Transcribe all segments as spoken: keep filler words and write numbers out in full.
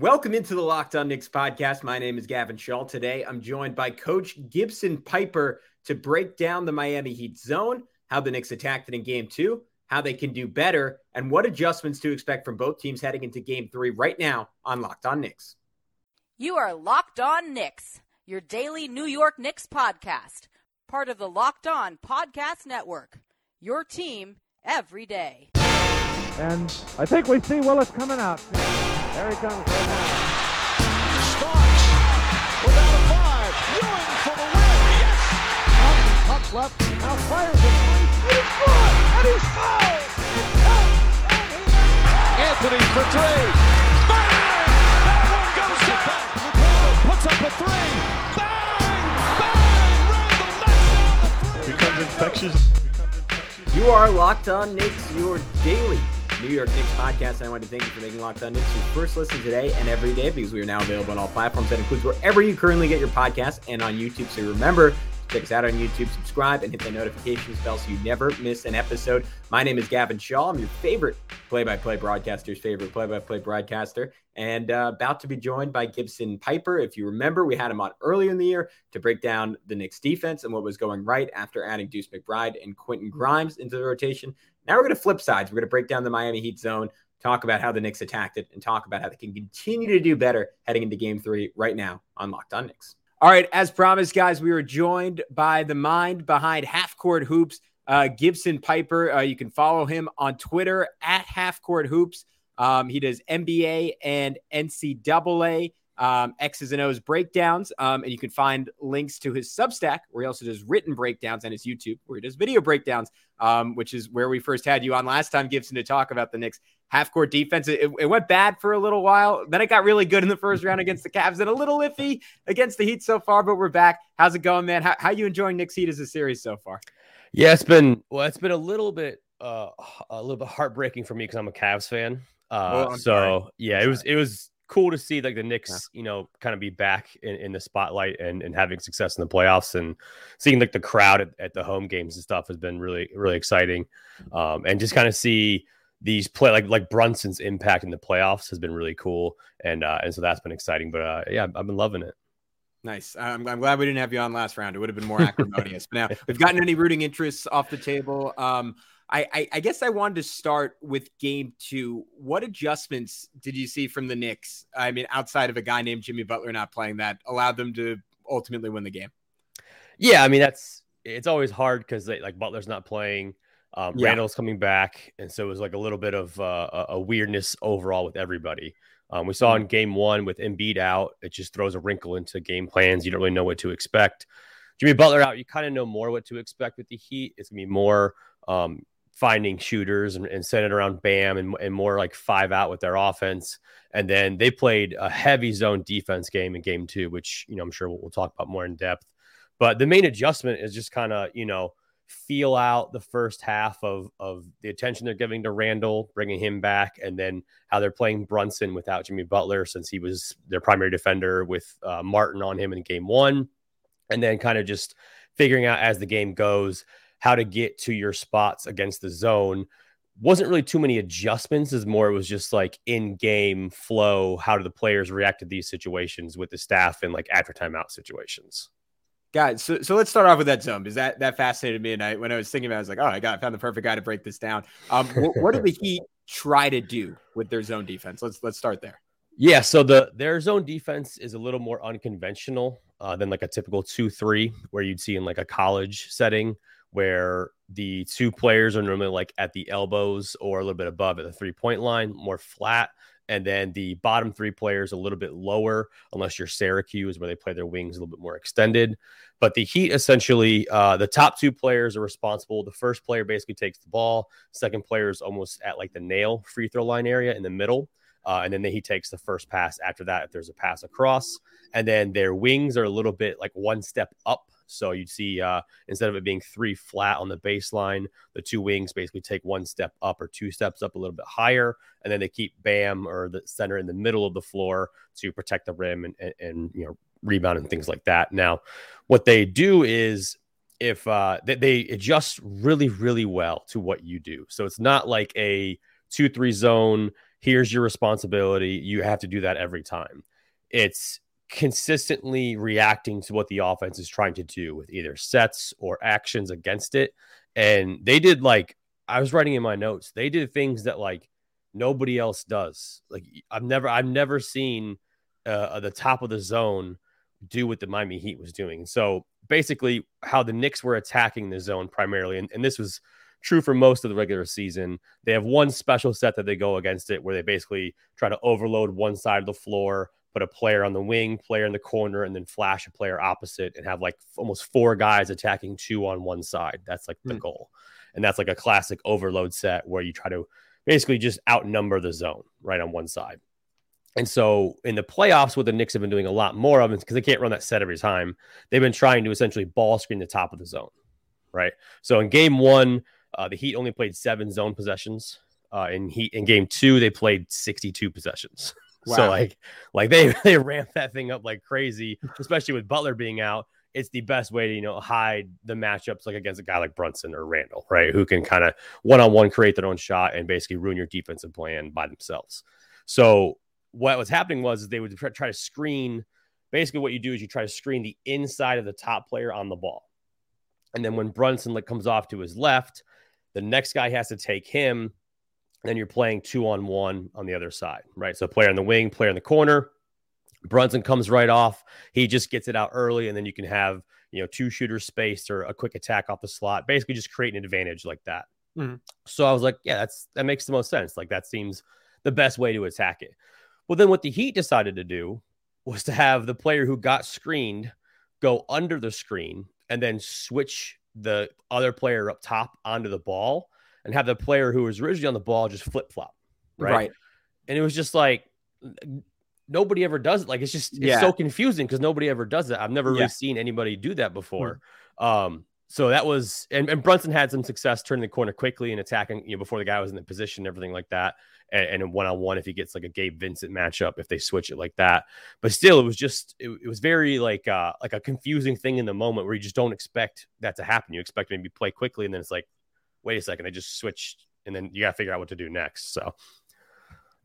Welcome into the Locked on Knicks podcast. My name is Gavin Schall. Today, I'm joined by Coach Gibson Pyper to break down the Miami Heat zone, how the Knicks attacked it in Game two, how they can do better, and what adjustments to expect from both teams heading into Game three right now on Locked on Knicks. You are Locked on Knicks, your daily New York Knicks podcast, part of the Locked on Podcast Network, your team every day. And I think we see Willis coming out. There he comes right now. Starks without a five. Ewing for the win. Yes! Up, up left. Now fires it. He's good. And he's fouled. It's out. And he is out. Anthony for three. Bang! That one goes down. Ricardo puts up a three. Bang! Bang! Randle knocks down the three. Becomes infectious. You are Locked on Knicks, your daily New York Knicks podcast. I want to thank you for making Locked on Knicks your first listen today and every day, because we are now available on all platforms. That includes wherever you currently get your podcast and on YouTube. So remember, check us out on YouTube, subscribe, and hit the notifications bell so you never miss an episode. My name is Gavin Schall. I'm your favorite play-by-play broadcaster's favorite play-by-play broadcaster, and uh, about to be joined by Gibson Pyper. If you remember, we had him on earlier in the year to break down the Knicks defense and what was going right after adding Deuce McBride and Quentin Grimes into the rotation. Now we're going to flip sides. We're going to break down the Miami Heat zone, talk about how the Knicks attacked it, and talk about how they can continue to do better heading into Game three right now on Locked on Knicks. All right, as promised, guys, we were joined by the mind behind Half Court Hoops, uh, Gibson Pyper. Uh, you can follow him on Twitter, at Half Court Hoops. Um, he does N B A and N C double A um, X's and O's breakdowns, um, and you can find links to his Substack, where he also does written breakdowns, and his YouTube, where he does video breakdowns, um, which is where we first had you on last time, Gibson, to talk about the Knicks' half-court defense. It, it went bad for a little while. Then it got really good in the first round against the Cavs, and a little iffy against the Heat so far, but we're back. How's it going, man? How, how you enjoying Knicks Heat as a series so far? Yeah, it's been well, it's been a little bit uh, a little bit heartbreaking for me because I'm a Cavs fan. Uh, oh, so, sorry. yeah, it was it was cool to see like the Knicks, yeah. you know, kind of be back in, in the spotlight and, and having success in the playoffs, and seeing like the crowd at, at the home games and stuff has been really, really exciting. Um, and just kind of see these play like, like Brunson's impact in the playoffs has been really cool. And, uh, and so that's been exciting, but, uh, yeah, I've been loving it. Nice. I'm, I'm glad we didn't have you on last round. It would have been more acrimonious, but now we've gotten any rooting interests off the table. Um, I, I, I guess I wanted to start with Game two. What adjustments did you see from the Knicks? I mean, outside of a guy named Jimmy Butler not playing, that allowed them to ultimately win the game. Yeah, I mean, that's it's always hard because like Butler's not playing, um, yeah. Randall's coming back, and so it was like a little bit of uh, a weirdness overall with everybody. Um, we saw in Game one with Embiid out, it just throws a wrinkle into game plans. You don't really know what to expect. Jimmy Butler out, you kind of know more what to expect with the Heat. It's gonna be more. Um, finding shooters and, and sending around Bam and, and more like five out with their offense. And then they played a heavy zone defense game in Game two, which, you know, I'm sure we'll, we'll talk about more in depth, but the main adjustment is just kind of, you know, feel out the first half of, of the attention they're giving to Randle, bringing him back, and then how they're playing Brunson without Jimmy Butler, since he was their primary defender, with uh, Martin on him in Game one. And then kind of just figuring out as the game goes, how to get to your spots against the zone. Wasn't really too many adjustments, is more, it was just like in-game flow. How do the players react to these situations with the staff and like after timeout situations? Guys, so so let's start off with that zone, because that, that fascinated me. And I, when I was thinking about it, I was like, oh, I got I found the perfect guy to break this down. Um, what, what did the Heat try to do with their zone defense? Let's let's start there. Yeah, so the their zone defense is a little more unconventional uh, than like a typical two three where you'd see in like a college setting, where the two players are normally like at the elbows or a little bit above at the three-point line, more flat. And then the bottom three players a little bit lower, unless you're Syracuse, where they play their wings a little bit more extended. But the Heat, essentially, uh, the top two players are responsible. The first player basically takes the ball. Second player is almost at like the nail free throw line area in the middle. Uh, and then he takes the first pass after that, if there's a pass across. And then their wings are a little bit like one step up. So you'd see uh, instead of it being three flat on the baseline, the two wings basically take one step up or two steps up a little bit higher. And then they keep Bam or the center in the middle of the floor to protect the rim and, and, and you know, rebound and things like that. Now, what they do is if uh, they, they adjust really, really well to what you do. So it's not like a two three zone, here's your responsibility. You have to do that every time. It's consistently reacting to what the offense is trying to do with either sets or actions against it. And they did, like, I was writing in my notes, they did things that, like, nobody else does. Like, I've never, I've never seen uh, the top of the zone do what the Miami Heat was doing. So basically how the Knicks were attacking the zone primarily, and, and this was true for most of the regular season, they have one special set that they go against it where they basically try to overload one side of the floor, put a player on the wing, player in the corner, and then flash a player opposite and have like almost four guys attacking two on one side. That's like the mm. goal. And that's like a classic overload set where you try to basically just outnumber the zone right on one side. And so in the playoffs, what the Knicks have been doing a lot more of, because they can't run that set every time, they've been trying to essentially ball screen the top of the zone, right? So in game one, uh, the Heat only played seven zone possessions. Uh, in Heat in game two, they played sixty-two possessions. Wow. So like, like they they ramped that thing up like crazy, especially with Butler being out. It's the best way to, you know, hide the matchups, like against a guy like Brunson or Randall, right? Who can kind of one-on-one create their own shot and basically ruin your defensive plan by themselves. So what was happening was they would try to screen. Basically what you do is you try to screen the inside of the top player on the ball. And then when Brunson like comes off to his left, the next guy has to take him. Then you're playing two on one on the other side, right? So player on the wing, player in the corner. Brunson comes right off. He just gets it out early. And then you can have, you know, two shooters spaced or a quick attack off the slot, basically just create an advantage like that. Mm-hmm. So I was like, yeah, that's, that makes the most sense. Like that seems the best way to attack it. Well, then what the Heat decided to do was to have the player who got screened go under the screen and then switch the other player up top onto the ball and have the player who was originally on the ball just flip-flop, right? right. And it was just like, nobody ever does it. Like, it's just it's yeah. so confusing because nobody ever does it. I've never really yeah. seen anybody do that before. Mm-hmm. Um, so that was and, – and Brunson had some success turning the corner quickly and attacking, you know, before the guy was in the position and everything like that. And in one-on-one, if he gets like a Gabe Vincent matchup, if they switch it like that. But still, it was just, it, it was very like uh, like a confusing thing in the moment where you just don't expect that to happen. You expect maybe play quickly, and then it's like, wait a second, they just switched, and then you got to figure out what to do next. So,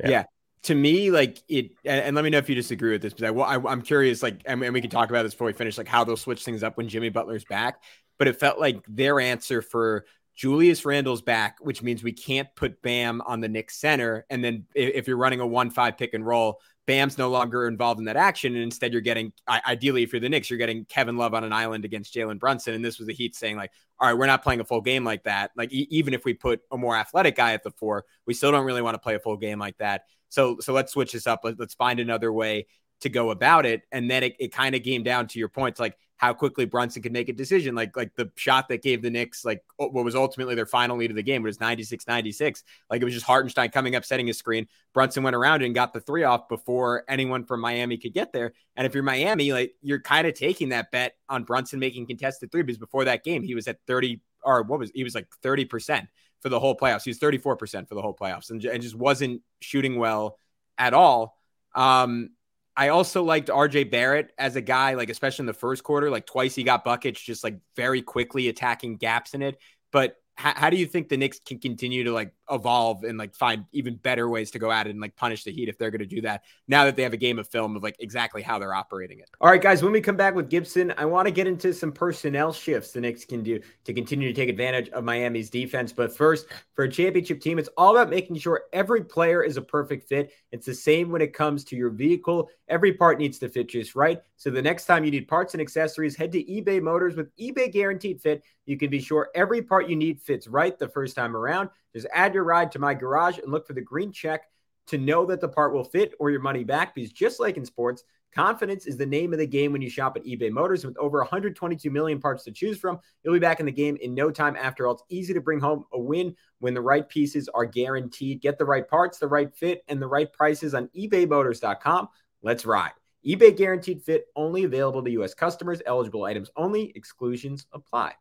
yeah. yeah. To me, like it, and let me know if you disagree with this, but I, well, I, I'm curious, like, and, and we can talk about this before we finish, like how they'll switch things up when Jimmy Butler's back. But it felt like their answer for Julius Randle's back, which means we can't put Bam on the Knicks center. And then if you're running a one five pick and roll, Bam's no longer involved in that action. And instead you're getting, ideally, if you're the Knicks, you're getting Kevin Love on an island against Jalen Brunson. And this was the Heat saying like, all right, we're not playing a full game like that. Like e- even if we put a more athletic guy at the four, we still don't really want to play a full game like that. So, so let's switch this up. Let's find another way to go about it. And then it, it kind of came down to your points, like how quickly Brunson could make a decision. Like, like the shot that gave the Knicks, like what was ultimately their final lead of the game, was ninety-six ninety-six. Like it was just Hartenstein coming up, setting his screen. Brunson went around and got the three off before anyone from Miami could get there. And if you're Miami, like you're kind of taking that bet on Brunson making contested three, because before that game, he was at thirty or what was, he was like thirty percent for the whole playoffs. He was thirty-four percent for the whole playoffs and, and just wasn't shooting well at all. Um, I also liked R J Barrett as a guy, like, especially in the first quarter, like twice he got buckets, just like very quickly attacking gaps in it. But h- how do you think the Knicks can continue to like evolve and like find even better ways to go at it and like punish the Heat if they're going to do that now that they have a game of film of like exactly how they're operating it? All right, guys, when we come back with Gibson, I want to get into some personnel shifts the Knicks can do to continue to take advantage of Miami's defense. But first, for a championship team, it's all about making sure every player is a perfect fit. It's the same when it comes to your vehicle. Every part needs to fit just right. So the next time you need parts and accessories, head to eBay Motors with eBay Guaranteed Fit. You can be sure every part you need fits right the first time around. Just add your ride to My Garage and look for the green check to know that the part will fit or your money back. Because just like in sports, confidence is the name of the game when you shop at eBay Motors. With over one hundred twenty-two million parts to choose from, you'll be back in the game in no time. After all, it's easy to bring home a win when the right pieces are guaranteed. Get the right parts, the right fit, and the right prices on ebay motors dot com. Let's ride. eBay Guaranteed Fit, only available to U S customers. Eligible items only. Exclusions apply.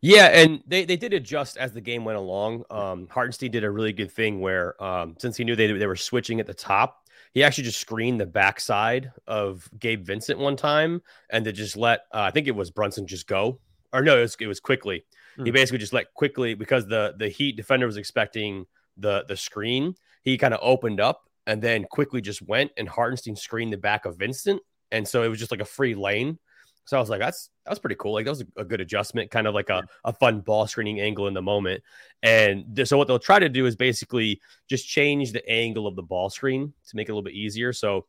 Yeah, and they, they did adjust as the game went along. Um, Hartenstein did a really good thing where, um, since he knew they they were switching at the top, he actually just screened the backside of Gabe Vincent one time and to just let, uh, I think it was Brunson just go. Or no, it was, it was Quickley. Mm-hmm. He basically just let Quickley, because the, the Heat defender was expecting the the screen. he kind of opened up and then Quickley just went and Hartenstein screened the back of Vincent. And so it was just like a free lane. So I was like, that's, that's pretty cool. Like that was a, a good adjustment, kind of like a, a fun ball screening angle in the moment. And th- so what they'll try to do is basically just change the angle of the ball screen to make it a little bit easier. So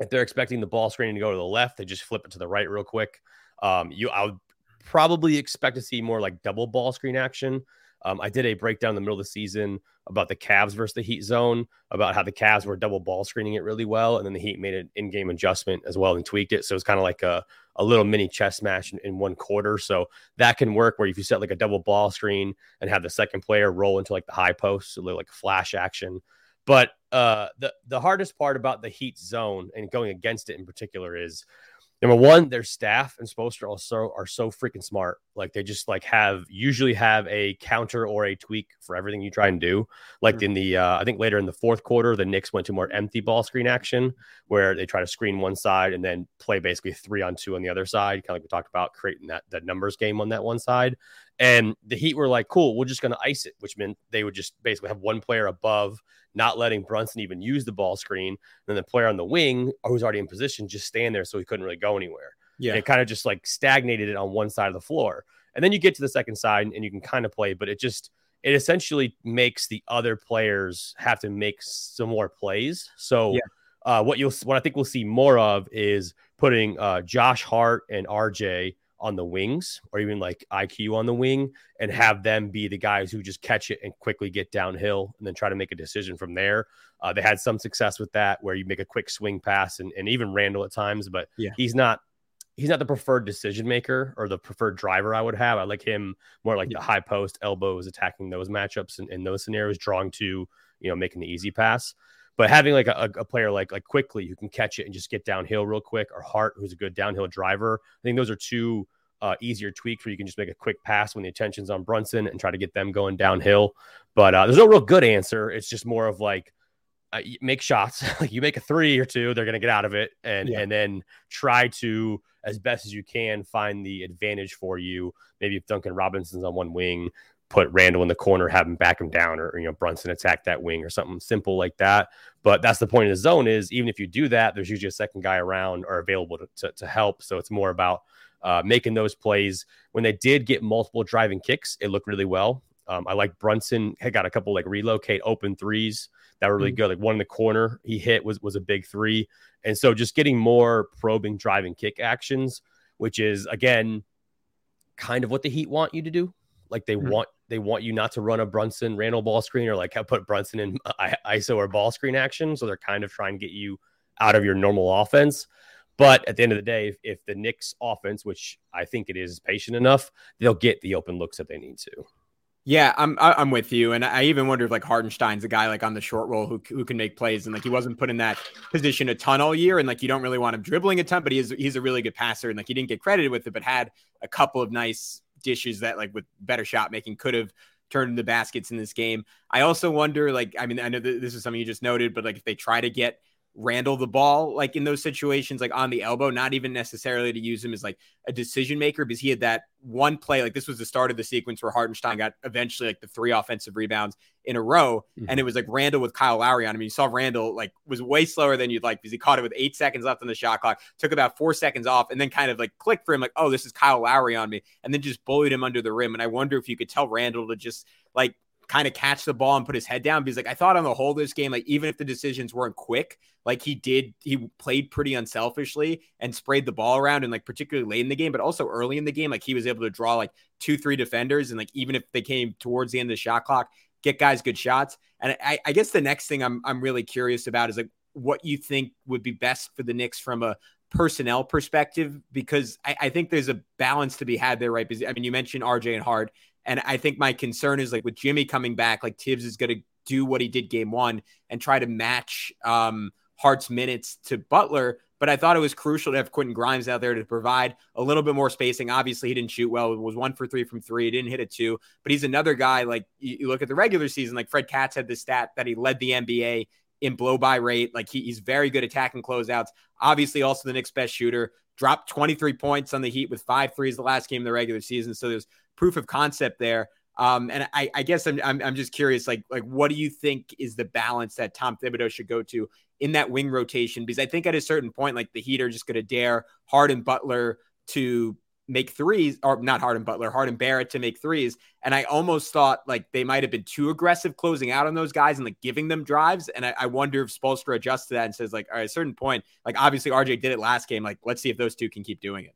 if they're expecting the ball screening to go to the left, they just flip it to the right real quick. Um, you, I would probably expect to see more like double ball screen action. Um, I did a breakdown in the middle of the season about the Cavs versus the Heat zone, about how the Cavs were double ball screening it really well. And then the Heat made an in-game adjustment as well and tweaked it. So it's kind of like a, a little mini chess match in, in one quarter. So that can work where if you set like a double ball screen and have the second player roll into like the high post, so like a flash action. But uh, the, the hardest part about the Heat zone and going against it in particular is, number one, their staff and Spoelstra also are so freaking smart. Like they just like have usually have a counter or a tweak for everything you try and do. Like mm-hmm. in the, uh, I think later in the fourth quarter, the Knicks went to more empty ball screen action where they try to screen one side and then play basically three on two on the other side. Kind of like we talked about creating that, that numbers game on that one side. And the Heat were like, cool, we're just going to ice it, which meant they would just basically have one player above, not letting Brunson even use the ball screen. And then the player on the wing, who's already in position, just stand there so he couldn't really go anywhere. Yeah. And it kind of just like stagnated it on one side of the floor. And then you get to the second side and you can kind of play, but it just, it essentially makes the other players have to make some more plays. So yeah. uh, what you'll, what I think we'll see more of is putting uh, Josh Hart and R J on the wings, or even like I Q on the wing, and have them be the guys who just catch it and quickly get downhill and then try to make a decision from there. Uh, they had some success with that where you make a quick swing pass and, and even Randle at times, but yeah. he's not, he's not the preferred decision maker or the preferred driver I would have. I like him more like yeah. the high post elbows, attacking those matchups and, and those scenarios, drawing to, you know, making the easy pass. But having like a, a player like like Quickley who can catch it and just get downhill real quick, or Hart, who's a good downhill driver, I think those are two uh, easier tweaks where you can just make a quick pass when the attention's on Brunson and try to get them going downhill. But uh, there's no real good answer. It's just more of like uh, make shots. Like you make a three or two, they're going to get out of it, and yeah. and then try to, as best as you can, find the advantage for you. Maybe if Duncan Robinson's on one wing, put Randle in the corner, have him back him down, or, you know, Brunson attack that wing or something simple like that. But that's the point of the zone is even if you do that, there's usually a second guy around or available to, to, to help. So it's more about uh, making those plays. When they did get multiple driving kicks, it looked really well. Um, I like Brunson had got a couple like relocate open threes that were really mm-hmm. good. Like one in the corner he hit was, was a big three. And so just getting more probing driving kick actions, which is again, kind of what the Heat want you to do. Like they mm-hmm. want, they want you not to run a Brunson Randle ball screen or like put Brunson in I S O or ball screen action. So they're kind of trying to get you out of your normal offense. But at the end of the day, if, if the Knicks offense, which I think it is, is patient enough, they'll get the open looks that they need to. Yeah, I'm I'm with you. And I even wonder if like Hartenstein's a guy like on the short roll who who can make plays. And like he wasn't put in that position a ton all year. And like you don't really want him dribbling a ton, but he is, he's a really good passer. And like he didn't get credited with it, but had a couple of nice dishes that like with better shot making could have turned into baskets in this game. I also wonder, like, I mean, I know th- this is something you just noted, but like if they try to get Randle the ball, like in those situations, like on the elbow, not even necessarily to use him as like a decision maker, because he had that one play, like this was the start of the sequence where Hartenstein got eventually like the three offensive rebounds in a row. Mm-hmm. And it was like Randle with Kyle Lowry on him. You saw Randle like was way slower than you'd like, because he caught it with eight seconds left on the shot clock, took about four seconds off, and then kind of like clicked for him, like, oh, this is Kyle Lowry on me. And then just bullied him under the rim. And I wonder if you could tell Randle to just like kind of catch the ball and put his head down, because like I thought on the whole this game, like even if the decisions weren't quick, like he did, he played pretty unselfishly and sprayed the ball around, and like particularly late in the game, but also early in the game, like he was able to draw like two, three defenders. And like, even if they came towards the end of the shot clock, get guys good shots. And I, I guess the next thing I'm, I'm really curious about is like what you think would be best for the Knicks from a personnel perspective, because I, I think there's a balance to be had there, right? Because I mean, you mentioned R J and Hart. And I think my concern is like with Jimmy coming back, like Tibbs is going to do what he did game one and try to match um, Hart's minutes to Butler. But I thought it was crucial to have Quentin Grimes out there to provide a little bit more spacing. Obviously, he didn't shoot well. It was one for three from three. He didn't hit a two. But he's another guy, like you look at the regular season, like Fred Katz had this stat that he led the N B A in blow-by rate. Like he, he's very good attacking closeouts. Obviously, also the Knicks' best shooter. Dropped twenty-three points on the Heat with five threes the last game of the regular season. So there's proof of concept there. Um, and I, I guess I'm, I'm I'm just curious, like like what do you think is the balance that Tom Thibodeau should go to in that wing rotation? Because I think at a certain point, like the Heat are just going to dare Hart and Butler to make threes, or not Hart and Butler, Hart and Barrett to make threes. And I almost thought like they might have been too aggressive closing out on those guys and like giving them drives. And I, I wonder if Spoelstra adjusts to that and says like, all right, at a certain point, like obviously R J did it last game. Like let's see if those two can keep doing it.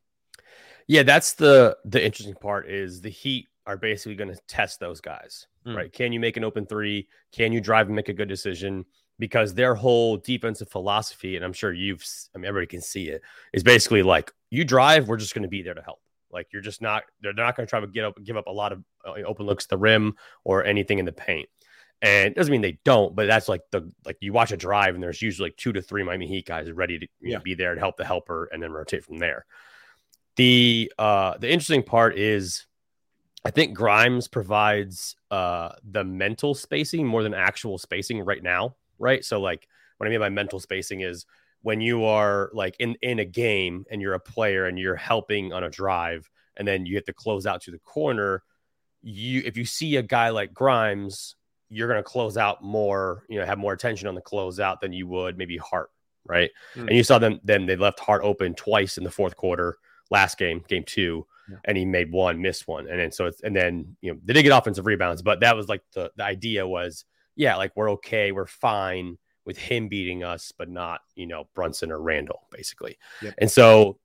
Yeah, that's the the interesting part is the Heat are basically going to test those guys, mm. right? Can you make an open three? Can you drive and make a good decision? Because their whole defensive philosophy, and I'm sure you've, I mean, everybody can see it, is basically like, you drive, we're just going to be there to help. Like, you're just not, they're not going to try to get up, give up a lot of open looks at the rim or anything in the paint. And it doesn't mean they don't, but that's like the, like you watch a drive and there's usually like two to three Miami Heat guys ready to you yeah. know, be there to help the helper and then rotate from there. The, uh, the interesting part is, I think Grimes provides uh, the mental spacing more than actual spacing right now, right? So, like, what I mean by mental spacing is when you are, like, in, in a game and you're a player and you're helping on a drive and then you have to close out to the corner, you if you see a guy like Grimes, you're going to close out more, you know, have more attention on the closeout than you would maybe Hart, right? Mm-hmm. And you saw them, then they left Hart open twice in the fourth quarter last game, game two. Yeah. And he made one, missed one. And then, so it's, and then, you know, they did get offensive rebounds, but that was like the, the idea was, yeah, like we're okay. We're fine with him beating us, but not, you know, Brunson or Randall basically. Yep. And so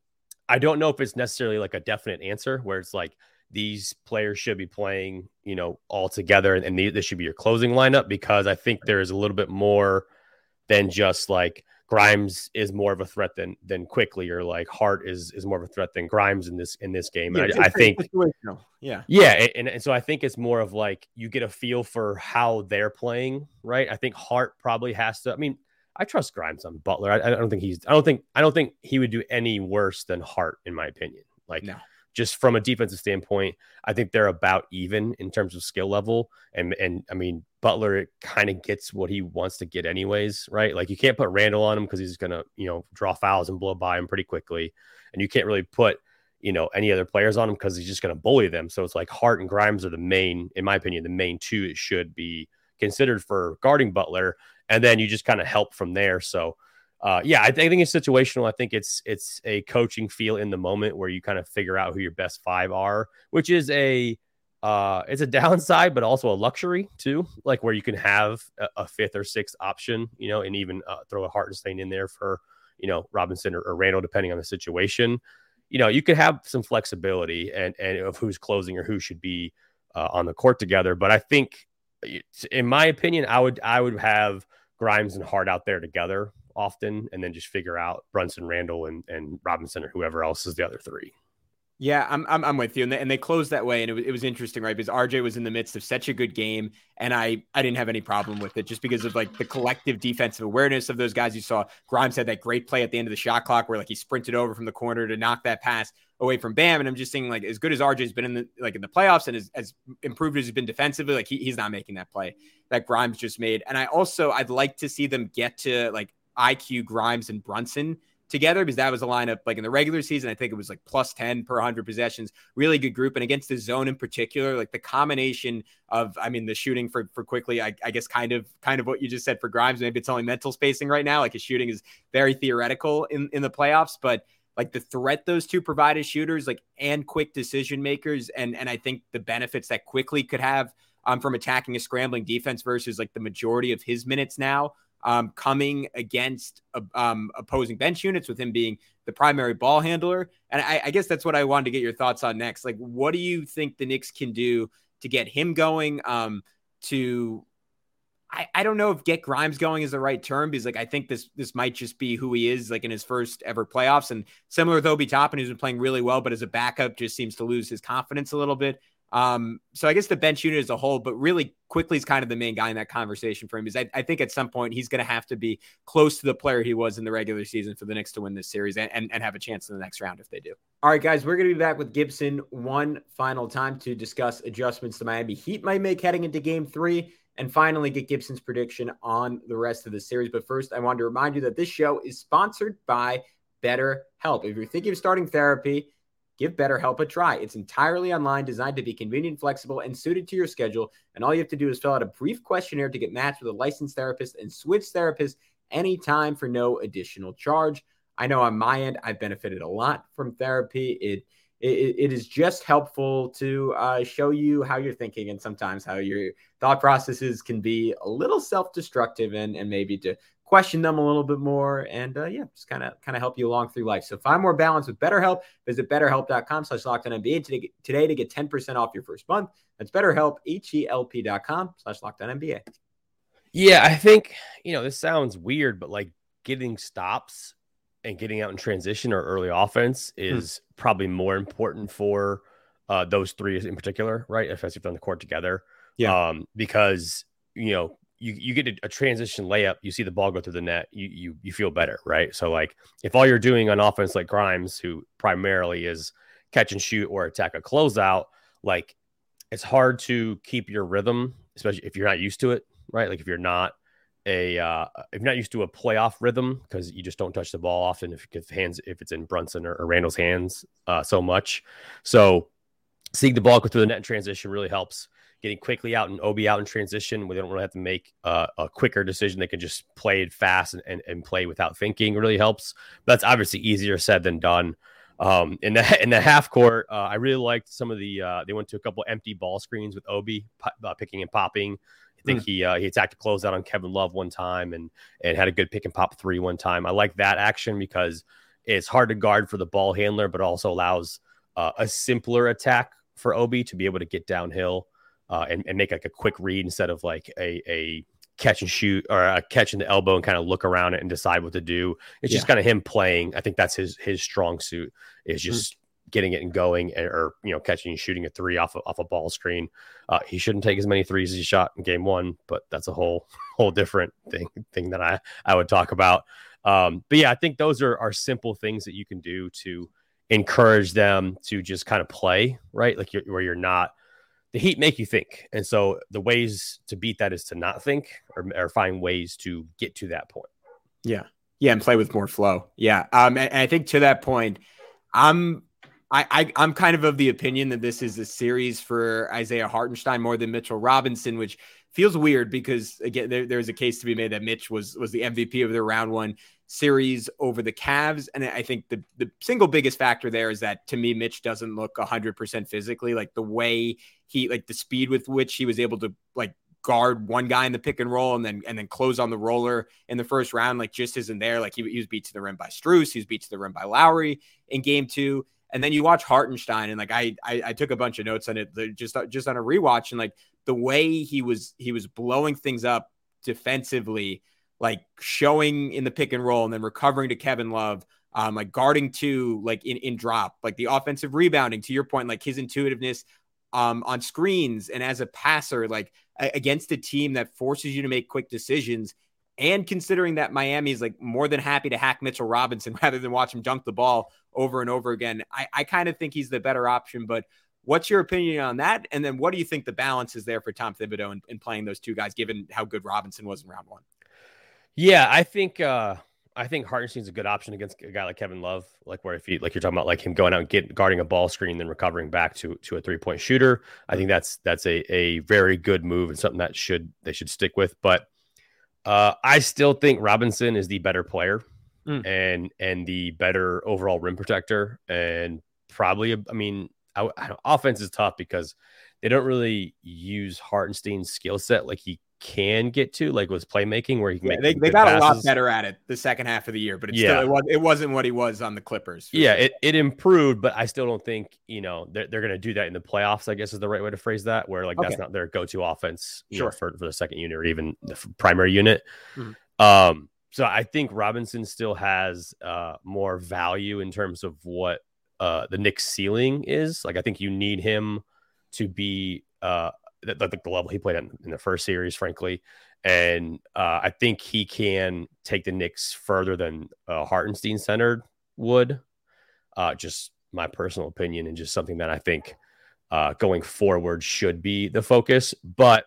I don't know if it's necessarily like a definite answer where it's like, these players should be playing, you know, all together. And, and they, this should be your closing lineup, because I think there is a little bit more than just like, Grimes is more of a threat than than Quickley, or like Hart is is more of a threat than Grimes in this in this game. Yeah, and I, I think, yeah, yeah, and, and, and so I think it's more of like you get a feel for how they're playing, right? I think Hart probably has to. I mean, I trust Grimes on Butler. I, I don't think he's. I don't think. I don't think he would do any worse than Hart, in my opinion. Like, no. Just from a defensive standpoint, I think they're about even in terms of skill level. And, and I mean, Butler kind of gets what he wants to get anyways, right? Like you can't put Randall on him because he's going to, you know, draw fouls and blow by him pretty quickly. And you can't really put, you know, any other players on him because he's just going to bully them. So it's like Hart and Grimes are the main, in my opinion, the main two that should be considered for guarding Butler. And then you just kind of help from there. So Uh, yeah, I, th- I think it's situational. I think it's it's a coaching feel in the moment where you kind of figure out who your best five are, which is a uh, it's a downside, but also a luxury too. Like where you can have a, a fifth or sixth option, you know, and even uh, throw a Hartenstein in there for you know Robinson or, or Randall, depending on the situation. You know, you could have some flexibility and and of who's closing or who should be uh, on the court together. But I think, in my opinion, I would I would have Grimes and Hart out there together often, and then just figure out Brunson, Randall, and, and Robinson, or whoever else is the other three. Yeah, I'm I'm, I'm with you, and they, and they closed that way, and it was, it was interesting, right? Because R J was in the midst of such a good game, and I I didn't have any problem with it, just because of like the collective defensive awareness of those guys. You saw Grimes had that great play at the end of the shot clock where like he sprinted over from the corner to knock that pass away from Bam, and I'm just seeing like as good as R J's been in the like in the playoffs, and as, as improved as he's been defensively, like he, he's not making that play that Grimes just made. And I also I'd like to see them get to like I Q, Grimes, and Brunson together, because that was a lineup like in the regular season. I think it was like plus ten per one hundred possessions. Really good group. And against the zone in particular, like the combination of, I mean, the shooting for, for Quickley, I, I guess kind of kind of what you just said for Grimes. Maybe it's only mental spacing right now. Like his shooting is very theoretical in, in the playoffs, but like the threat those two provide as shooters, like and quick decision makers. And, and I think the benefits that Quickley could have um, from attacking a scrambling defense versus like the majority of his minutes now. Um, coming against uh, um, opposing bench units, with him being the primary ball handler. And I, I guess that's what I wanted to get your thoughts on next. Like, what do you think the Knicks can do to get him going? Um, to, I, I don't know if get Grimes going is the right term, because like, I think this, this might just be who he is, like in his first ever playoffs, and similar with Obi Toppin, who's been playing really well, but as a backup just seems to lose his confidence a little bit. Um, so I guess the bench unit as a whole, but really quickly is kind of the main guy in that conversation for him, because I, I think at some point he's going to have to be close to the player he was in the regular season for the Knicks to win this series and, and, and have a chance in the next round if they do. All right, guys, we're going to be back with Gibson one final time to discuss adjustments the Miami Heat might make heading into game three, and finally get Gibson's prediction on the rest of the series. But first, I wanted to remind you that this show is sponsored by BetterHelp. If you're thinking of starting therapy, Give BetterHelp a try. It's entirely online, designed to be convenient, flexible, and suited to your schedule. And all you have to do is fill out a brief questionnaire to get matched with a licensed therapist, and switch therapists anytime for no additional charge. I know on my end, I've benefited a lot from therapy. It it, it is just helpful to uh, show you how you're thinking, and sometimes how your thought processes can be a little self-destructive, and, and maybe to question them a little bit more, and uh, yeah, just kind of kind of help you along through life. So find more balance with BetterHelp. Visit BetterHelp.com slash LockedOnNBA today, today to get ten percent off your first month. That's BetterHelp, H-E-L-P dot com slash LockedOnNBA. Yeah, I think, you know, this sounds weird, but like getting stops and getting out in transition or early offense is hmm. probably more important for uh, those three in particular, right? Especially if they're on the court together. Yeah. Um, because, you know, You you get a, a transition layup, you see the ball go through the net, you you you feel better, right? So like if all you're doing on offense, like Grimes, who primarily is catch and shoot or attack a closeout, like it's hard to keep your rhythm, especially if you're not used to it, right? Like if you're not a uh, if you're not used to a playoff rhythm, because you just don't touch the ball often if, if hands if it's in Brunson or, or Randall's hands uh, so much. So seeing the ball go through the net in transition really helps. Getting Quickley out and Obi out in transition, where they don't really have to make uh, a quicker decision. They can just play it fast and, and, and play without thinking really helps. But that's obviously easier said than done. Um, in the in the half court, uh, I really liked some of the uh, – they went to a couple empty ball screens with Obi uh, picking and popping. I think mm. he uh, he attacked a closeout on Kevin Love one time and and had a good pick and pop three one time. I like that action because it's hard to guard for the ball handler, but also allows uh, a simpler attack for Obi to be able to get downhill. Uh, and, and make like a quick read instead of like a, a catch and shoot or a catch in the elbow and kind of look around it and decide what to do. It's yeah. just kind of him playing. I think that's his his strong suit is just mm-hmm. getting it and going, and, or, you know, catching and shooting a three off a, off a ball screen. Uh, he shouldn't take as many threes as he shot in game one, but that's a whole whole different thing thing that I, I would talk about. Um, but yeah, I think those are, are simple things that you can do to encourage them to just kind of play, right? Like you're, where you're not, the Heat make you think. And so the ways to beat that is to not think, or, or find ways to get to that point. Yeah. Yeah. And play with more flow. Yeah. Um, and, and I think to that point, I'm, I, I, I'm kind of of the opinion that this is a series for Isaiah Hartenstein more than Mitchell Robinson, which feels weird because again, there, there's a case to be made that Mitch was, was the M V P of the round one series over the Cavs. And I think the, the single biggest factor there is that, to me, Mitch doesn't look one hundred percent physically. Like the way he, like the speed with which he was able to like guard one guy in the pick and roll and then and then close on the roller in the first round, like just isn't there. Like he, he was beat to the rim by Strus, he was beat to the rim by Lowry in game two. And then you watch Hartenstein, and like I, I, I took a bunch of notes on it just just on a rewatch, and like the way he was he was blowing things up defensively, like showing in the pick and roll and then recovering to Kevin Love, um, like guarding to like in, in drop, like the offensive rebounding, to your point, like his intuitiveness um, on screens and as a passer, like a- against a team that forces you to make quick decisions. And considering that Miami is like more than happy to hack Mitchell Robinson rather than watch him dunk the ball over and over again, I, I kind of think he's the better option. But what's your opinion on that? And then what do you think the balance is there for Tom Thibodeau in, in playing those two guys, given how good Robinson was in round one? Yeah, I think uh, I think Hartenstein's a good option against a guy like Kevin Love, like where if you like you're talking about like him going out and get, guarding a ball screen, then recovering back to to a three point shooter. I think that's that's a a very good move and something that should they should stick with. But uh, I still think Robinson is the better player mm. and and the better overall rim protector, and probably I mean I, I don't, offense is tough because they don't really use Hartenstein's skill set like he can get to, like with playmaking, where he can yeah, make they, they got passes. A lot better at it the second half of the year, but it's yeah. still, it, was, it wasn't what he was on the Clippers. Yeah, sure. it, it improved, but I still don't think, you know, they're, they're going to do that in the playoffs, I guess is the right way to phrase that, where like okay. that's not their go-to offense sure. know, for, for the second unit or even the primary unit. Mm-hmm. Um, so I think Robinson still has uh, more value in terms of what uh, the Knicks ceiling is. Like I think you need him to be uh, – The, the, the level he played in, in the first series, frankly. And uh, I think he can take the Knicks further than uh, Hartenstein centered would. Uh, just my personal opinion, and just something that I think uh, going forward should be the focus. But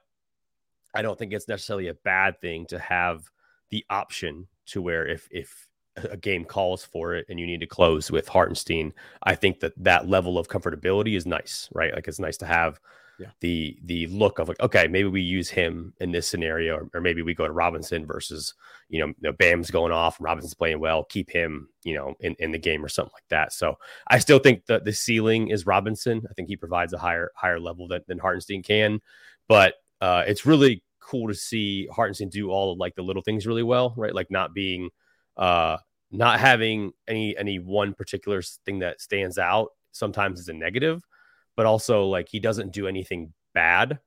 I don't think it's necessarily a bad thing to have the option to where if if a game calls for it and you need to close with Hartenstein, I think that that level of comfortability is nice, right? Like, it's nice to have yeah. the the look of, like, okay, maybe we use him in this scenario, or, or maybe we go to Robinson versus, you know, you know, Bam's going off, Robinson's playing well, keep him, you know, in, in the game or something like that. So I still think that the ceiling is Robinson. I think he provides a higher higher level than, than Hartenstein can, but uh, it's really cool to see Hartenstein do all of, like, the little things really well, right? Like, not being uh not having any any one particular thing that stands out sometimes is a negative, but also, like, he doesn't do anything bad,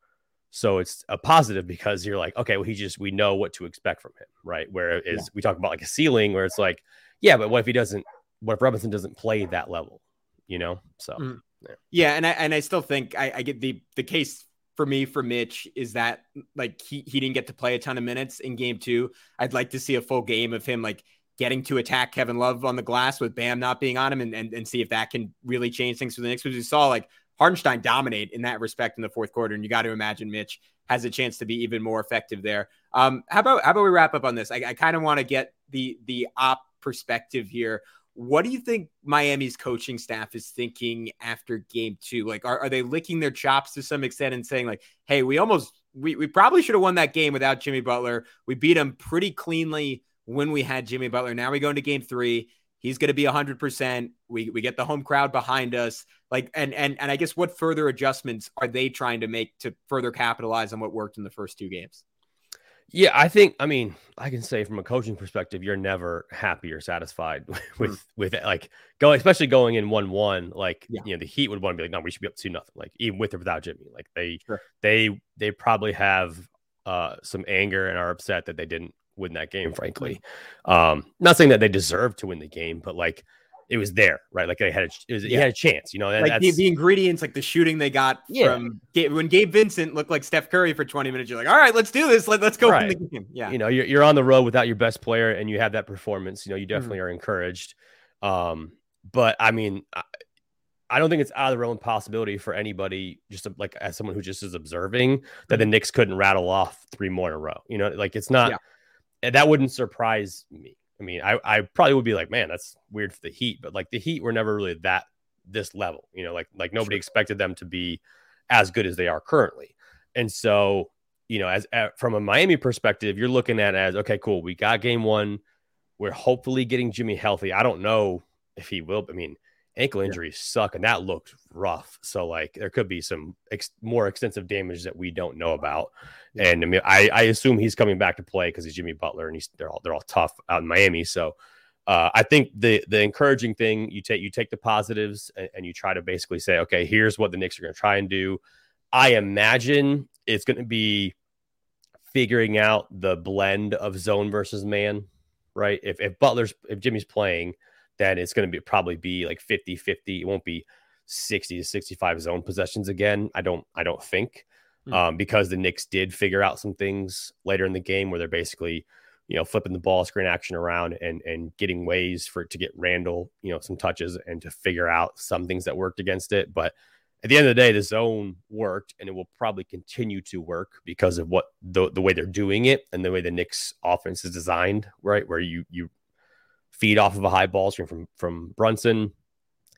so it's a positive because you're like, okay, well, he just, we know what to expect from him, right? Whereas yeah. we talk about, like, a ceiling where it's like, yeah, but what if he doesn't, what if Robinson doesn't play that level, you know? So mm. yeah. yeah and I and I still think I, I get the the case for me, for Mitch, is that, like, he, he didn't get to play a ton of minutes in game two. I'd like to see a full game of him, like, getting to attack Kevin Love on the glass with Bam not being on him, and, and, and see if that can really change things for the Knicks. Because we saw, like, Hartenstein dominate in that respect in the fourth quarter. And you got to imagine Mitch has a chance to be even more effective there. Um, how about, how about we wrap up on this? I, I kind of want to get the, the op perspective here. What do you think Miami's coaching staff is thinking after game two? Like, are, are they licking their chops to some extent and saying, like, hey, we almost, we, we probably should have won that game without Jimmy Butler. We beat him pretty cleanly when we had Jimmy Butler. Now we go into game three. He's going to be a hundred percent. We, we get the home crowd behind us. Like, and, and, and I guess what further adjustments are they trying to make to further capitalize on what worked in the first two games? Yeah, I think, I mean, I can say from a coaching perspective, you're never happy or satisfied with, mm. with like, going, especially going in one one, like, yeah. you know, the Heat would want to be like, no, we should be up to nothing, like, even with or without Jimmy. Like, they, sure. they, they probably have uh, some anger and are upset that they didn't win that game, frankly. Um, not saying that they deserve to win the game, but, like, it was there, right? Like, they had a, it was, yeah. had a chance, you know, that, like, the, the ingredients, like the shooting they got yeah. from when Gabe Vincent looked like Steph Curry for twenty minutes. You're like, all right, let's do this. Let, let's go right. win the game. Yeah. You know, you're, you're on the road without your best player and you have that performance, you know, you definitely mm-hmm. are encouraged. Um, but I mean, I, I don't think it's out of the realm of possibility for anybody, just like as someone who just is observing, that the Knicks couldn't rattle off three more in a row, you know, like it's not, yeah. that wouldn't surprise me. I mean, I, I probably would be like, man, that's weird for the Heat, but like the Heat were never really that this level, you know, like, like nobody sure. expected them to be as good as they are currently. And so, you know, as, as from a Miami perspective, you're looking at it as, okay, cool. We got game one. We're hopefully getting Jimmy healthy. I don't know if he will, but I mean, ankle injuries yeah. suck, and that looked rough. So like there could be some ex- more extensive damage that we don't know about. Yeah. And I mean, I, I assume he's coming back to play because he's Jimmy Butler, and he's they're all they're all tough out in Miami. So uh, I think the the encouraging thing, you take you take the positives and, and you try to basically say, okay, here's what the Knicks are going to try and do. I imagine it's going to be figuring out the blend of zone versus man, right? If if Butler's if Jimmy's playing, then it's going to be probably be like fifty fifty. It won't be sixty to sixty-five zone possessions again. I don't, I don't think mm. um, because the Knicks did figure out some things later in the game where they're basically, you know, flipping the ball screen action around and, and getting ways for it to get Randall, you know, some touches and to figure out some things that worked against it. But at the end of the day, the zone worked, and it will probably continue to work because of what the, the way they're doing it and the way the Knicks offense is designed, right? Where you, you, feed off of a high ball screen from, from Brunson,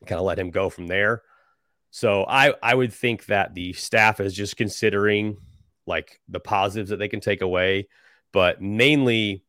kind of let him go from there. So I, I would think that the staff is just considering like the positives that they can take away, but mainly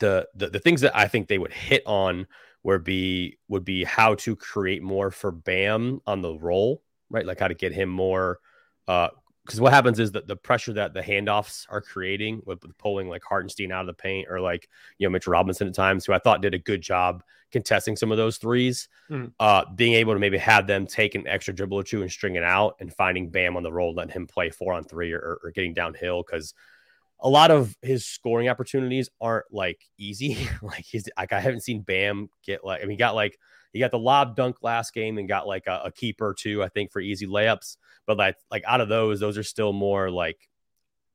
the, the, the things that I think they would hit on would be, would be how to create more for Bam on the roll, right? Like how to get him more, uh, because what happens is that the pressure that the handoffs are creating with pulling like Hartenstein out of the paint, or like, you know, Mitchell Robinson at times, who I thought did a good job contesting some of those threes, mm. uh, being able to maybe have them take an extra dribble or two and string it out and finding Bam on the roll, letting him play four on three or, or getting downhill. Cause a lot of his scoring opportunities aren't like easy. like he's like, I haven't seen Bam get like, I mean, he got like, he got the lob dunk last game and got like a, a keeper too, I think, for easy layups. But like, like out of those, those are still more like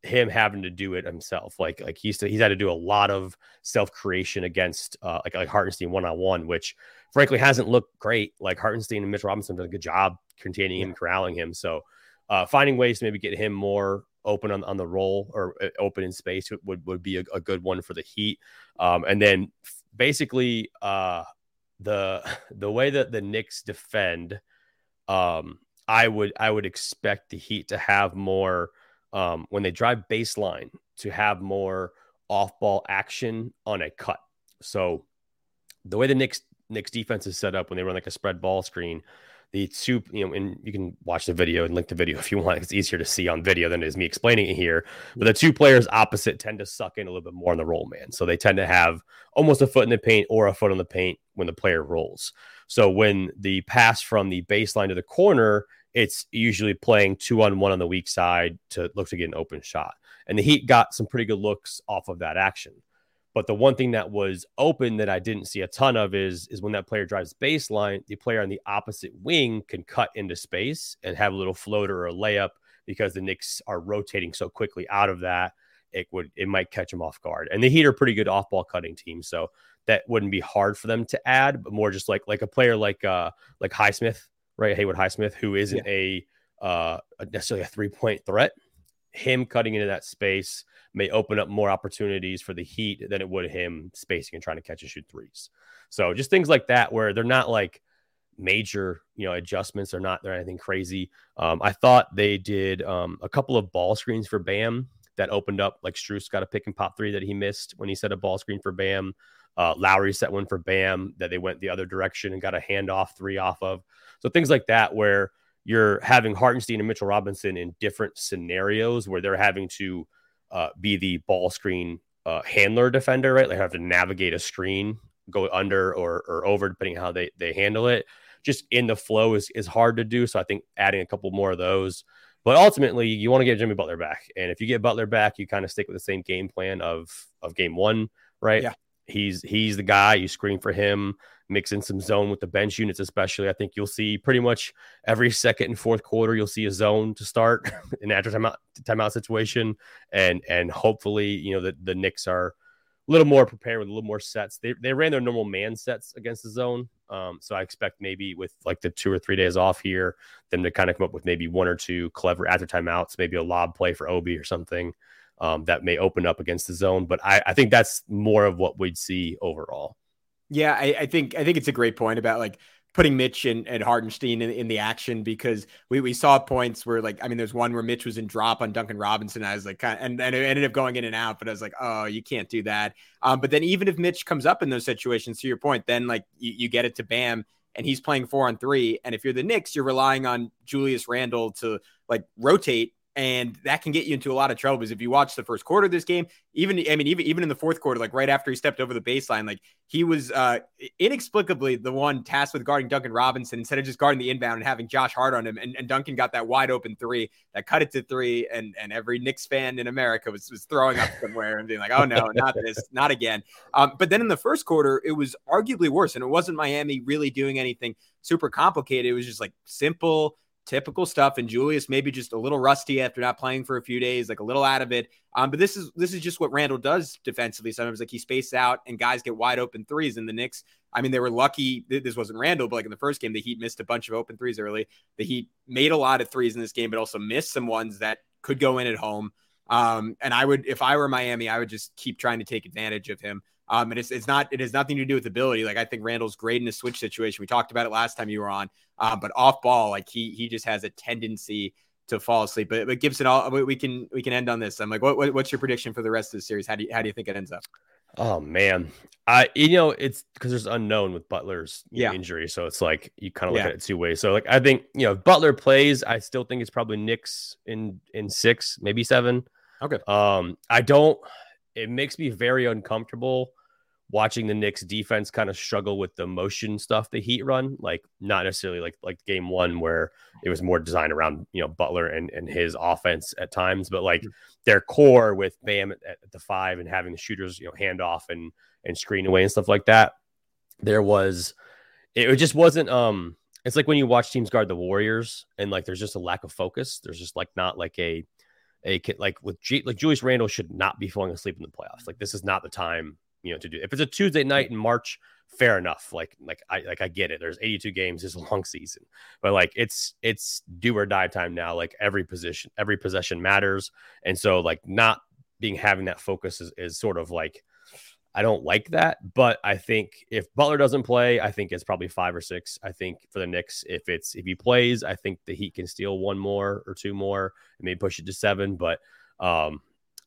him having to do it himself. Like, like he's he's had to do a lot of self creation against uh, like like Hartenstein one on one, which frankly hasn't looked great. Like Hartenstein and Mitchell Robinson did a good job containing him, corralling him. So uh, finding ways to maybe get him more open on, on the roll or open in space would would be a, a good one for the Heat. Um, and then basically uh, the the way that the Knicks defend, um, I would I would expect the Heat to have more um, when they drive baseline to have more off-ball action on a cut. So the way the Knicks Knicks defense is set up when they run like a spread ball screen, the two, you know, and you can watch the video and link the video if you want. It's easier to see on video than it is me explaining it here. But the two players opposite tend to suck in a little bit more on the roll, man. So they tend to have almost a foot in the paint or a foot on the paint when the player rolls. So when the pass from the baseline to the corner, it's usually playing two on one on the weak side to look to get an open shot. And the Heat got some pretty good looks off of that action. But the one thing that was open that I didn't see a ton of is, is when that player drives baseline, the player on the opposite wing can cut into space and have a little floater or a layup because the Knicks are rotating so quickly out of that. It would, it might catch them off guard. And the Heat are pretty good off ball cutting team. So that wouldn't be hard for them to add, but more just like, like a player like, uh, like Highsmith, right? Haywood Highsmith, who isn't yeah. a, uh, necessarily a three point threat. Him cutting into that space may open up more opportunities for the Heat than it would him spacing and trying to catch and shoot threes. So just things like that, where they're not like major, you know, adjustments. They're not, they're anything crazy. Um, I thought they did um, a couple of ball screens for Bam that opened up, like Strus got a pick and pop three that he missed when he set a ball screen for Bam. Uh, Lowry set one for Bam that they went the other direction and got a handoff three off of. So things like that, where you're having Hartenstein and Mitchell Robinson in different scenarios where they're having to uh, be the ball screen uh, handler defender, right? They have to navigate a screen, go under or, or over, depending on how they, they handle it. Just in the flow is, is hard to do. So I think adding a couple more of those, but ultimately you want to get Jimmy Butler back. And if you get Butler back, you kind of stick with the same game plan of, of game one, right? Yeah. He's, he's the guy. You screen for him, mix in some zone with the bench units, especially. I think you'll see pretty much every second and fourth quarter, you'll see a zone to start an after timeout, timeout situation. And, and hopefully, you know, the, the Knicks are a little more prepared with a little more sets. They, they ran their normal man sets against the zone. Um, so I expect maybe with like the two or three days off here, them to kind of come up with maybe one or two clever after timeouts, maybe a lob play for Obi or something um, that may open up against the zone. But I, I think that's more of what we'd see overall. Yeah, I, I think I think it's a great point about like putting Mitch and, and Hartenstein in, in the action, because we, we saw points where like, I mean, there's one where Mitch was in drop on Duncan Robinson. I was like, kind of, and, and it ended up going in and out, but I was like, oh, you can't do that. Um, but then even if Mitch comes up in those situations, to your point, then like you, you get it to Bam and he's playing four on three. And if you're the Knicks, you're relying on Julius Randle to like rotate. And that can get you into a lot of trouble, because if you watch the first quarter of this game, even, I mean, even, even in the fourth quarter, like right after he stepped over the baseline, like he was uh, inexplicably the one tasked with guarding Duncan Robinson instead of just guarding the inbound and having Josh Hart on him. And, and Duncan got that wide open three that cut it to three. And, and every Knicks fan in America was, was throwing up somewhere and being like, oh no, not this, not again. Um, but then in the first quarter, it was arguably worse, and it wasn't Miami really doing anything super complicated. It was just like simple, typical stuff. And Julius maybe just a little rusty after not playing for a few days, like a little out of it. Um, but this is this is just what Randle does defensively. Sometimes like he spaces out and guys get wide open threes. And the Knicks, I mean, they were lucky. This wasn't Randle, but like in the first game, the Heat missed a bunch of open threes early. The Heat made a lot of threes in this game, but also missed some ones that could go in at home. Um, and I would, if I were Miami, I would just keep trying to take advantage of him. Um, and it's it's not it has nothing to do with ability. Like I think Randle's great in a switch situation. We talked about it last time you were on. Um, but off ball, like he he just has a tendency to fall asleep. But but Gibson, all we can we can end on this. I'm like, what, what what's your prediction for the rest of the series? How do you how do you think it ends up? Oh man, I you know it's because there's unknown with Butler's yeah. injury, so it's like you kind of look yeah. at it two ways. So like I think you know if Butler plays, I still think it's probably Knicks in in six, maybe seven. Okay. Um, I don't. It makes me very uncomfortable watching the Knicks defense kind of struggle with the motion stuff the Heat run, like not necessarily like like game one where it was more designed around, you know, Butler and, and his offense at times, but like their core with Bam at, at the five and having the shooters, you know, hand off and, and screen away and stuff like that. There was, it just wasn't, um, it's like when you watch teams guard the Warriors and like, there's just a lack of focus. There's just like, not like a, A kid, like with G, like Julius Randle should not be falling asleep in the playoffs. Like this is not the time, you know, to do. If it's a Tuesday night in March, fair enough. Like like I like I get it. There's eighty-two games. It's a long season, but like it's it's do or die time now. Like every position, every possession matters, and so like not being having that focus is, is sort of like I don't like that, but I think if Butler doesn't play, I think it's probably five or six. I think for the Knicks, if it's if he plays, I think the Heat can steal one more or two more and maybe push it to seven. But um,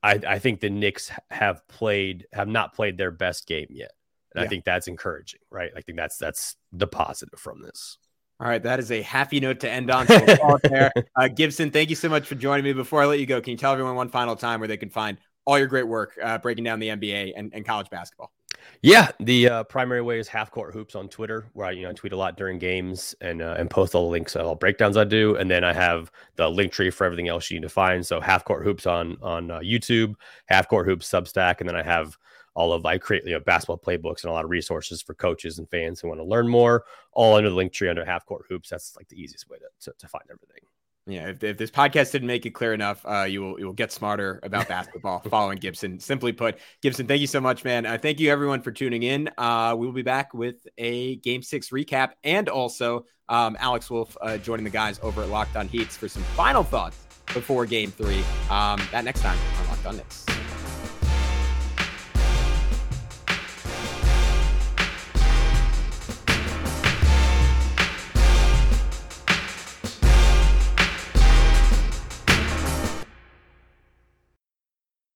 I, I think the Knicks have played have not played their best game yet, and yeah. I think that's encouraging, right? I think that's that's the positive from this. All right, that is a happy note to end on. So we'll call it there. Uh, Gibson, thank you so much for joining me. Before I let you go, can you tell everyone one final time where they can find all your great work uh, breaking down the N B A and, and college basketball? Yeah, the uh, primary way is Half Court Hoops on Twitter, where I you know tweet a lot during games and uh, and post all the links, all breakdowns I do, and then I have the link tree for everything else you need to find. So Half Court Hoops on on uh, YouTube, Half Court Hoops Substack, and then I have all of I create you know basketball playbooks and a lot of resources for coaches and fans who want to learn more. All under the link tree under Half Court Hoops. That's like the easiest way to to, to find everything. Yeah, if, if this podcast didn't make it clear enough, uh, you will you will get smarter about basketball following Gibson. Simply put, Gibson, thank you so much, man. Uh, thank you, everyone, for tuning in. Uh, we will be back with a Game six recap and also um, Alex Wolf uh, joining the guys over at Locked on Heats for some final thoughts before Game three. Um, that next time on Locked on Knicks.